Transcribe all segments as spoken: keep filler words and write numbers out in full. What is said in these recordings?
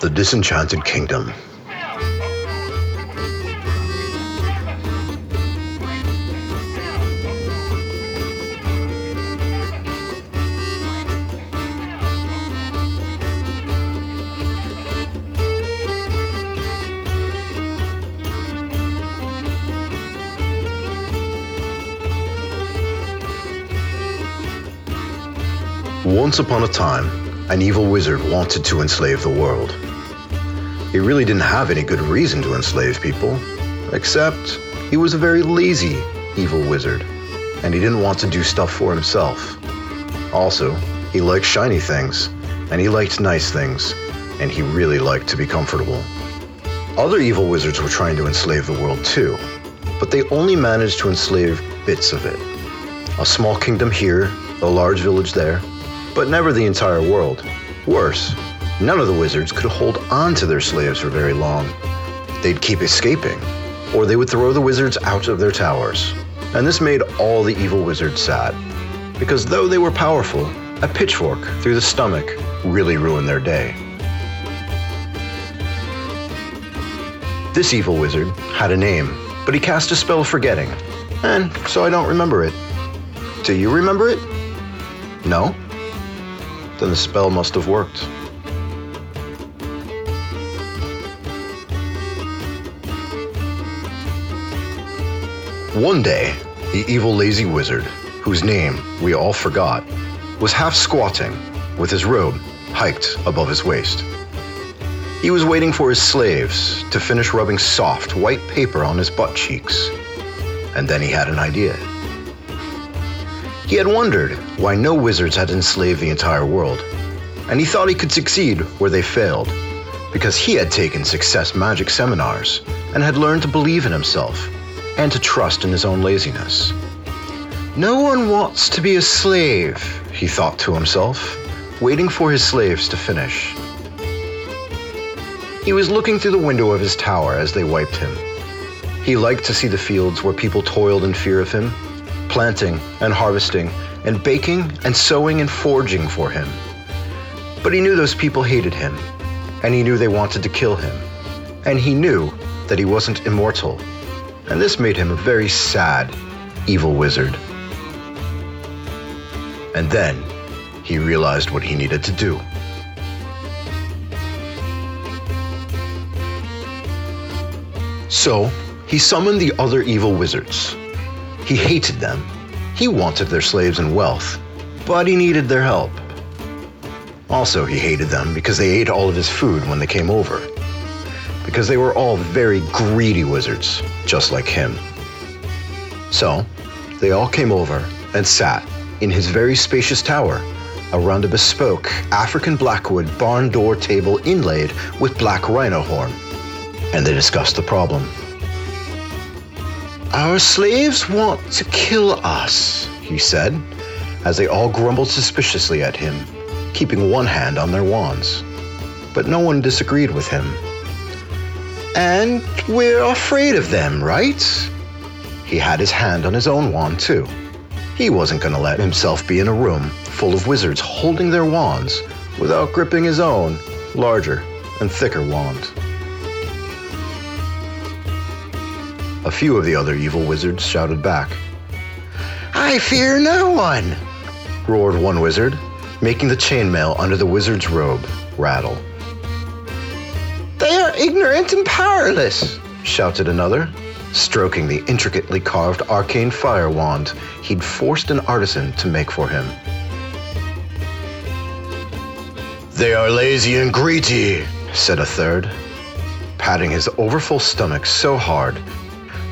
the Disenchanted Kingdom. Once upon a time, an evil wizard wanted to enslave the world. He really didn't have any good reason to enslave people, except he was a very lazy evil wizard, and he didn't want to do stuff for himself. Also, he liked shiny things, and he liked nice things, and he really liked to be comfortable. Other evil wizards were trying to enslave the world too, but they only managed to enslave bits of it. A small kingdom here, a large village there, but never the entire world. Worse, none of the wizards could hold on to their slaves for very long. They'd keep escaping, or they would throw the wizards out of their towers. And this made all the evil wizards sad, because though they were powerful, a pitchfork through the stomach really ruined their day. This evil wizard had a name, but he cast a spell forgetting, and so I don't remember it. Do you remember it? No? Then the spell must have worked. One day, the evil lazy wizard, whose name we all forgot, was half squatting with his robe hiked above his waist. He was waiting for his slaves to finish rubbing soft white paper on his butt cheeks. And then he had an idea. He had wondered why no wizards had enslaved the entire world, and he thought he could succeed where they failed, because he had taken success magic seminars and had learned to believe in himself and to trust in his own laziness. No one wants to be a slave, he thought to himself, waiting for his slaves to finish. He was looking through the window of his tower as they wiped him. He liked to see the fields where people toiled in fear of him, planting and harvesting and baking and sowing and forging for him. But he knew those people hated him, and he knew they wanted to kill him, and he knew that he wasn't immortal, and this made him a very sad, evil wizard. And then he realized what he needed to do. So he summoned the other evil wizards. He hated them. He wanted their slaves and wealth, but he needed their help. Also, he hated them because they ate all of his food when they came over, because they were all very greedy wizards, just like him. So, they all came over and sat in his very spacious tower around a bespoke African blackwood barn door table inlaid with black rhino horn, and they discussed the problem. Our slaves want to kill us, he said, as they all grumbled suspiciously at him, keeping one hand on their wands. But no one disagreed with him. And we're afraid of them, right? He had his hand on his own wand, too. He wasn't going to let himself be in a room full of wizards holding their wands without gripping his own, larger and thicker wand. A few of the other evil wizards shouted back. I fear no one, roared one wizard, making the chainmail under the wizard's robe rattle. They are ignorant and powerless, shouted another, stroking the intricately carved arcane fire wand he'd forced an artisan to make for him. They are lazy and greedy, said a third, patting his overfull stomach so hard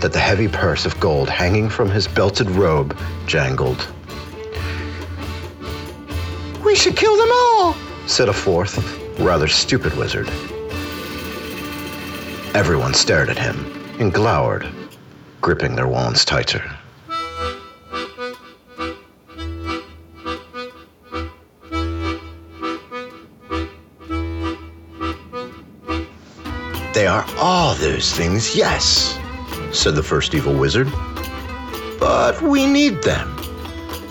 that the heavy purse of gold hanging from his belted robe jangled. We should kill them all, said a fourth, rather stupid wizard. Everyone stared at him and glowered, gripping their wands tighter. They are all those things, yes, said the first evil wizard. But we need them,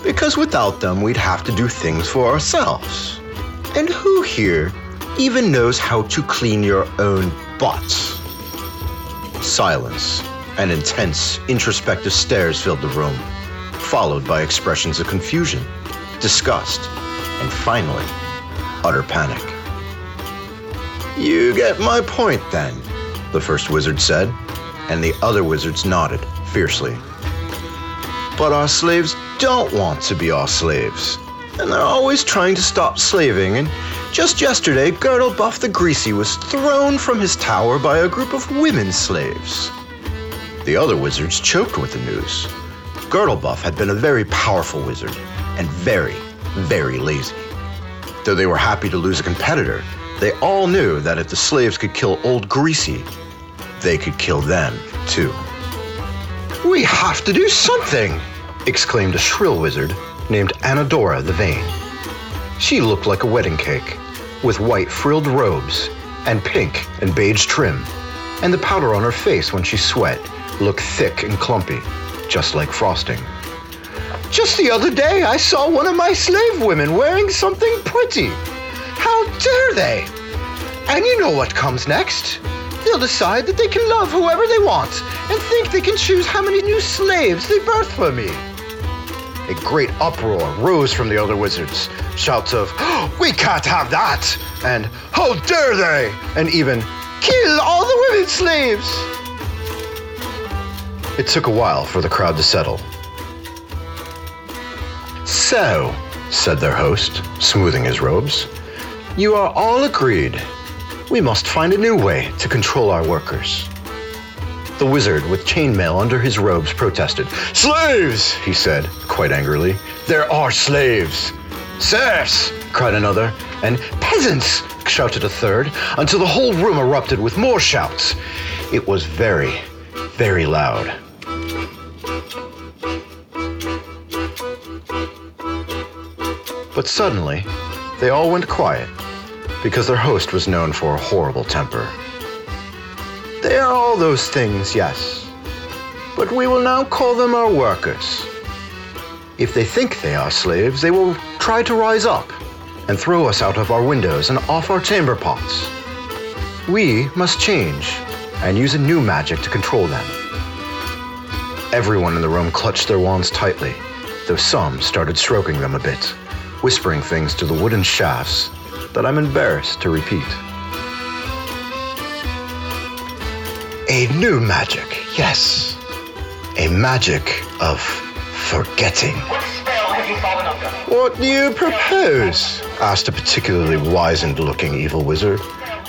because without them we'd have to do things for ourselves. And who here even knows how to clean your own butt. Silence and intense, introspective stares filled the room, followed by expressions of confusion, disgust, and finally, utter panic. "You get my point, then," the first wizard said, and the other wizards nodded fiercely. "But our slaves don't want to be our slaves, and they're always trying to stop slaving, and just yesterday, Girdlebuff the Greasy was thrown from his tower by a group of women slaves." The other wizards choked with the news. Girdlebuff had been a very powerful wizard, and very, very lazy. Though they were happy to lose a competitor, they all knew that if the slaves could kill old Greasy, they could kill them, too. "We have to do something!" exclaimed a shrill wizard named Anadora the Vain. She looked like a wedding cake, with white frilled robes, and pink and beige trim, and the powder on her face when she sweat looked thick and clumpy, just like frosting. "Just the other day, I saw one of my slave women wearing something pretty. How dare they? And you know what comes next? They'll decide that they can love whoever they want and think they can choose how many new slaves they birth for me." A great uproar rose from the other wizards. Shouts of, "Oh, we can't have that!" and "How dare they!" and even, "Kill all the women slaves!" It took a while for the crowd to settle. "So," said their host, smoothing his robes, "you are all agreed. We must find a new way to control our workers." The wizard with chainmail under his robes protested. "Slaves!" he said, quite angrily. "There are slaves!" "Serfs!" cried another, and "Peasants!" shouted a third, until the whole room erupted with more shouts. It was very, very loud. But suddenly, they all went quiet, because their host was known for a horrible temper. "They are all those things, yes, but we will now call them our workers. If they think they are slaves, they will try to rise up and throw us out of our windows and off our chamber pots. We must change and use a new magic to control them." Everyone in the room clutched their wands tightly, though some started stroking them a bit, whispering things to the wooden shafts that I'm embarrassed to repeat. "A new magic, yes. A magic of forgetting." "What do you propose?" asked a particularly wizened-looking evil wizard,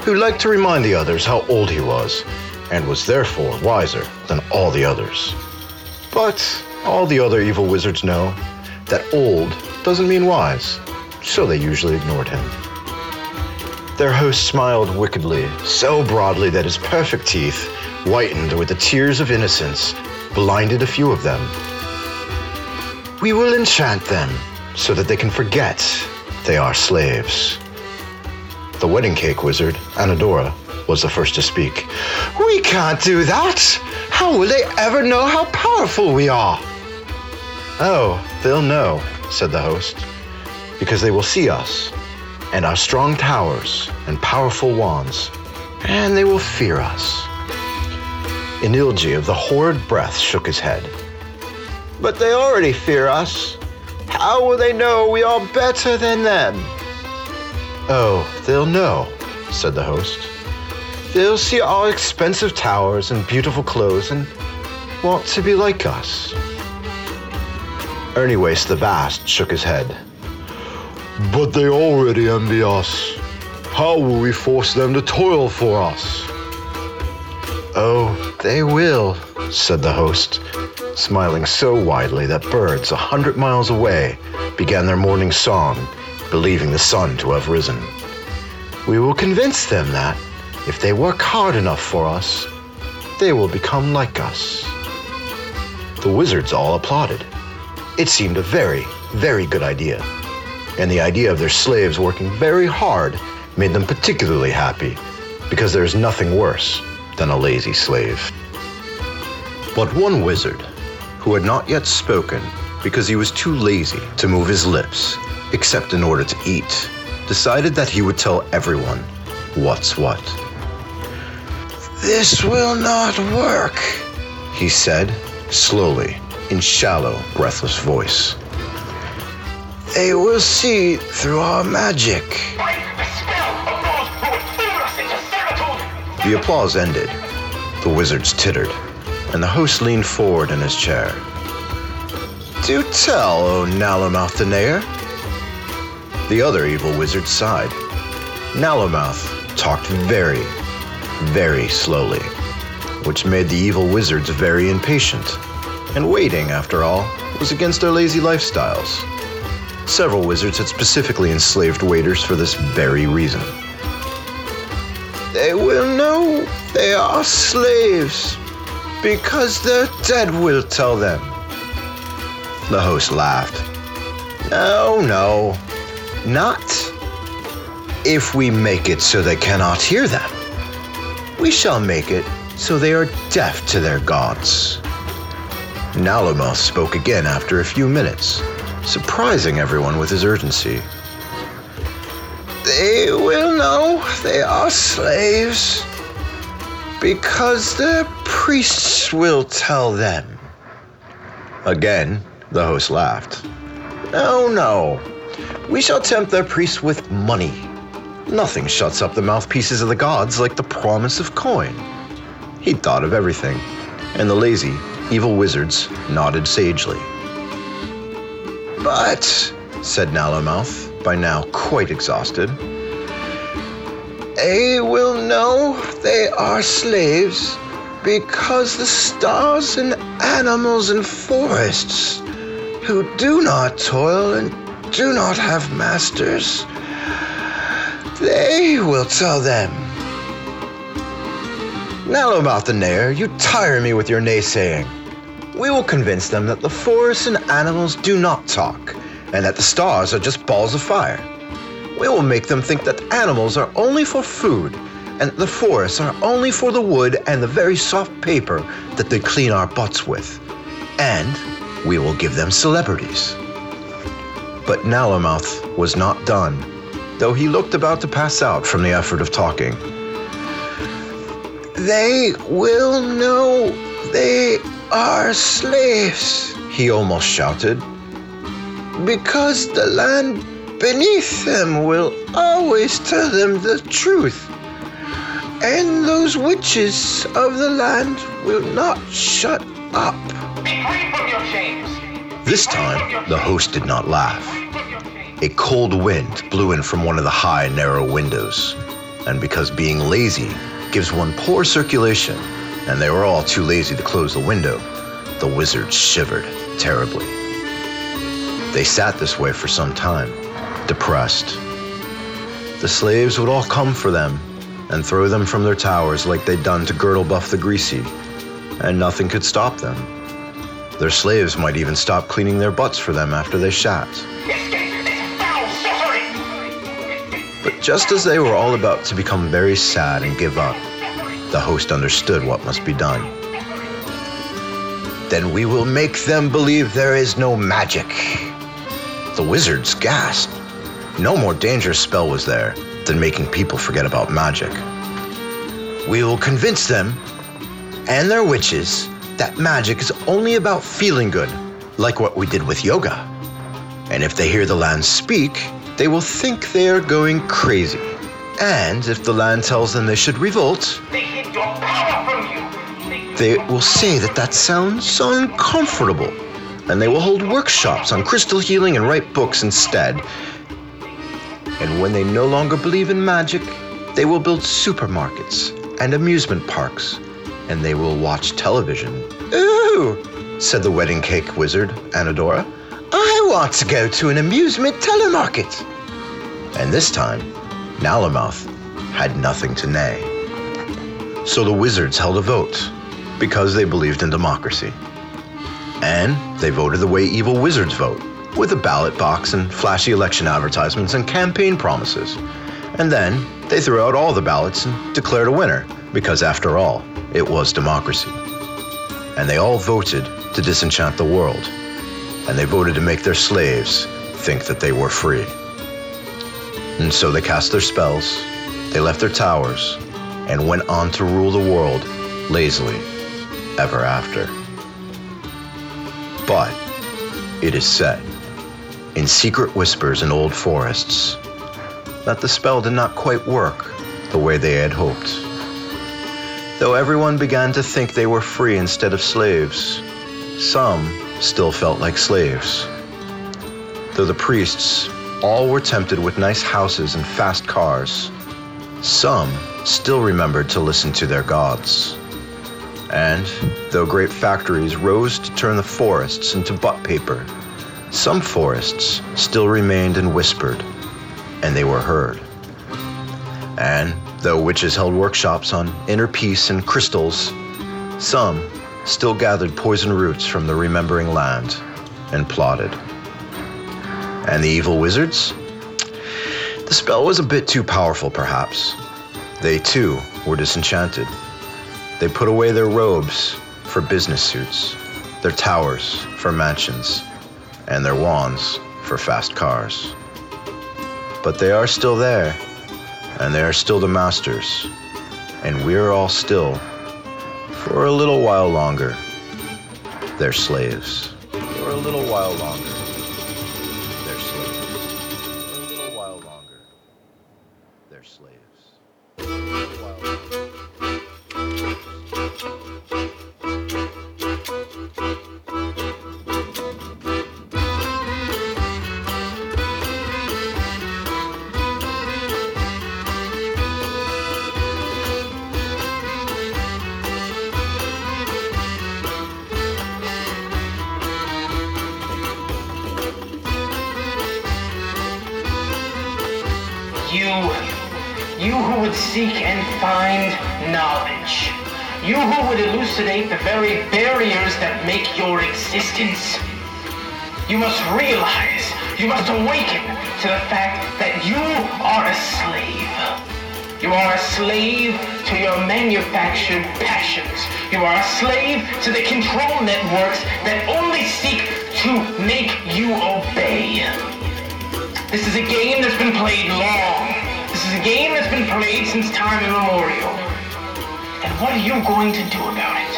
who liked to remind the others how old he was, and was therefore wiser than all the others. But all the other evil wizards know that old doesn't mean wise, so they usually ignored him. Their host smiled wickedly, so broadly that his perfect teeth, whitened with the tears of innocence, blinded a few of them. "We will enchant them so that they can forget they are slaves." The wedding cake wizard, Anadora, was the first to speak. "We can't do that! How will they ever know how powerful we are?" "Oh, they'll know," said the host, "because they will see us and our strong towers and powerful wands, and they will fear us." Anilji of the horrid breath shook his head. "But they already fear us. How will they know we are better than them?" "Oh, they'll know," said the host. "They'll see our expensive towers and beautiful clothes and want to be like us." Erniewaist the Vast shook his head. "But they already envy us. How will we force them to toil for us?" "Oh, they will," said the host, smiling so widely that birds a hundred miles away began their morning song, believing the sun to have risen. "We will convince them that, if they work hard enough for us, they will become like us." The wizards all applauded. It seemed a very, very good idea. And the idea of their slaves working very hard made them particularly happy, because there is nothing worse than a lazy slave. But one wizard, who had not yet spoken because he was too lazy to move his lips, except in order to eat, decided that he would tell everyone what's what. "This will not work," he said, slowly, in shallow, breathless voice. "They will see through our magic." The applause ended, the wizards tittered, and the host leaned forward in his chair. "Do tell, O Nallomouth the Nair." The other evil wizard sighed. Nallomouth talked very, very slowly, which made the evil wizards very impatient, and waiting, after all, was against their lazy lifestyles. Several wizards had specifically enslaved waiters for this very reason. "They will know they are slaves, because their dead will tell them." The host laughed. "No, no, not if we make it so they cannot hear them. We shall make it so they are deaf to their gods." Nallomouth spoke again after a few minutes, surprising everyone with his urgency. "They will know they are slaves, because their priests will tell them." Again, the host laughed. "No, no, we shall tempt their priests with money. Nothing shuts up the mouthpieces of the gods like the promise of coin." He thought of everything, and the lazy, evil wizards nodded sagely. "But," said Nallomouth, by now quite exhausted, "they will know they are slaves, because the stars and animals and forests, who do not toil and do not have masters, they will tell them." "Nallomouth the Nair, you tire me with your naysaying. We will convince them that the forests and animals do not talk, and that the stars are just balls of fire. We will make them think that animals are only for food, and that the forests are only for the wood and the very soft paper that they clean our butts with. And we will give them celebrities." But Nallomouth was not done, though he looked about to pass out from the effort of talking. "They will know they are slaves," he almost shouted, "because the land beneath them will always tell them the truth, and those witches of the land will not shut up." This time, the host did not laugh. A cold wind blew in from one of the high, narrow windows, and because being lazy gives one poor circulation, and they were all too lazy to close the window, the wizards shivered terribly. They sat this way for some time, depressed. The slaves would all come for them and throw them from their towers like they'd done to Girdlebuff the Greasy, and nothing could stop them. Their slaves might even stop cleaning their butts for them after they shat. But just as they were all about to become very sad and give up, the host understood what must be done. "Then we will make them believe there is no magic." The wizards gasped. No more dangerous spell was there than making people forget about magic. "We will convince them, and their witches, that magic is only about feeling good, like what we did with yoga. And if they hear the land speak, they will think they are going crazy. And if the land tells them they should revolt, they hid your power from you. They will say that that sounds uncomfortable, and they will hold workshops on crystal healing and write books instead. And when they no longer believe in magic, they will build supermarkets and amusement parks, and they will watch television." "Ooh," said the wedding cake wizard, Anadora, "I want to go to an amusement telemarket." And this time, Nallomouth had nothing to nay. So the wizards held a vote, because they believed in democracy. And they voted the way evil wizards vote, with a ballot box and flashy election advertisements and campaign promises. And then they threw out all the ballots and declared a winner, because after all, it was democracy. And they all voted to disenchant the world. And they voted to make their slaves think that they were free. And so they cast their spells, They left their towers and went on to rule the world lazily ever after. But it is said, in secret whispers in old forests, that the spell did not quite work the way they had hoped. Though everyone began to think they were free instead of slaves, some still felt like slaves. Though the priests all were tempted with nice houses and fast cars, some still remembered to listen to their gods. And though great factories rose to turn the forests into butt paper, some forests still remained and whispered, and they were heard. And though witches held workshops on inner peace and crystals, some still gathered poison roots from the remembering land and plotted. And the evil wizards? The spell was a bit too powerful, perhaps. They too were disenchanted. They put away their robes for business suits, their towers for mansions, and their wands for fast cars. But they are still there. And they are still the masters, and we are all still, for a little while longer, their slaves. For a little while longer, their slaves. For a little while longer, their slaves. For a little while seek and find knowledge. You who would elucidate the very barriers that make your existence. You must realize, you must awaken to the fact that you are a slave. You are a slave to your manufactured passions. You are a slave to the control networks that only seek to make you obey. This is a game that's been played long. This is a game that's been played since time immemorial. And what are you going to do about it?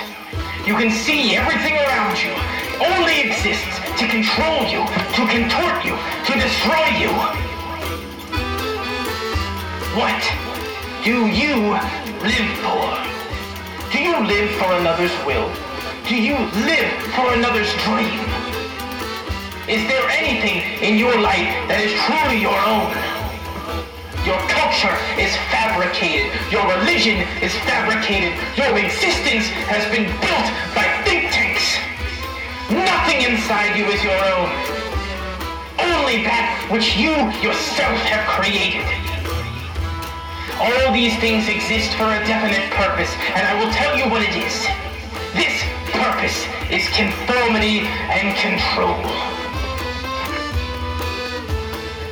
You can see everything around you only exists to control you, to contort you, to destroy you. What do you live for? Do you live for another's will? Do you live for another's dream? Is there anything in your life that is truly your own? Your culture is fabricated. Your religion is fabricated. Your existence has been built by think tanks. Nothing inside you is your own. Only that which you yourself have created. All these things exist for a definite purpose, and I will tell you what it is. This purpose is conformity and control.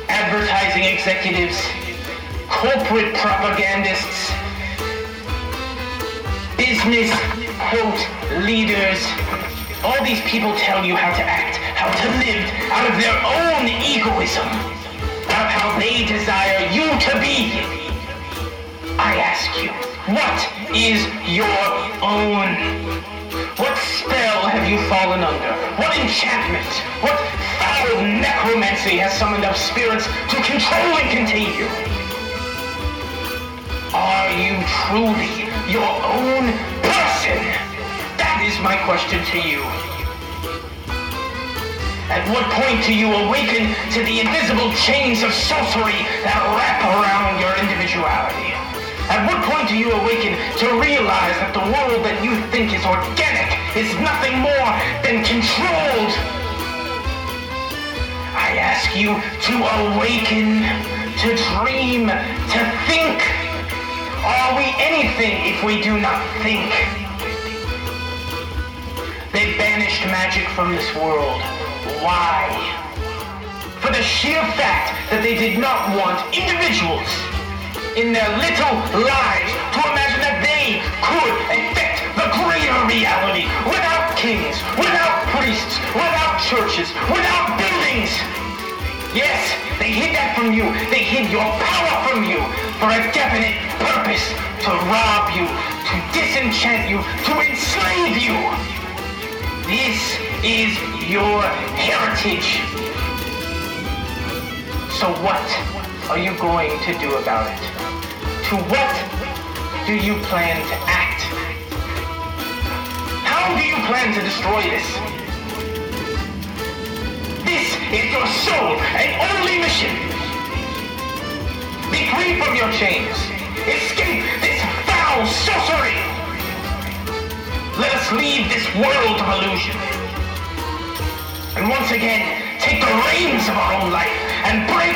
Advertising executives, corporate propagandists, business, quote, leaders, all these people tell you how to act, how to live out of their own egoism, about how they desire you to be. I ask you, what is your own? What spell have you fallen under? What enchantment? What foul necromancy has summoned up spirits to control and contain you? Are you truly your own person? That is my question to you. At what point do you awaken to the invisible chains of sorcery that wrap around your individuality? At what point do you awaken to realize that the world that you think is organic is nothing more than controlled? I ask you to awaken, to dream, to think. Are we anything if we do not think? They banished magic from this world. Why? For the sheer fact that they did not want individuals in their little lives to imagine that they could affect the greater reality without kings, without priests, without churches, without buildings. Yes, they hid that from you. They hid your power from you for a definite purpose. To rob you, to disenchant you, to enslave you. This is your heritage. So what are you going to do about it? To what do you plan to act? How do you plan to destroy this? This is your sole and only mission. Be free from your chains. Escape this foul sorcery. Let us leave this world of illusion. And once again, take the reins of our own life and break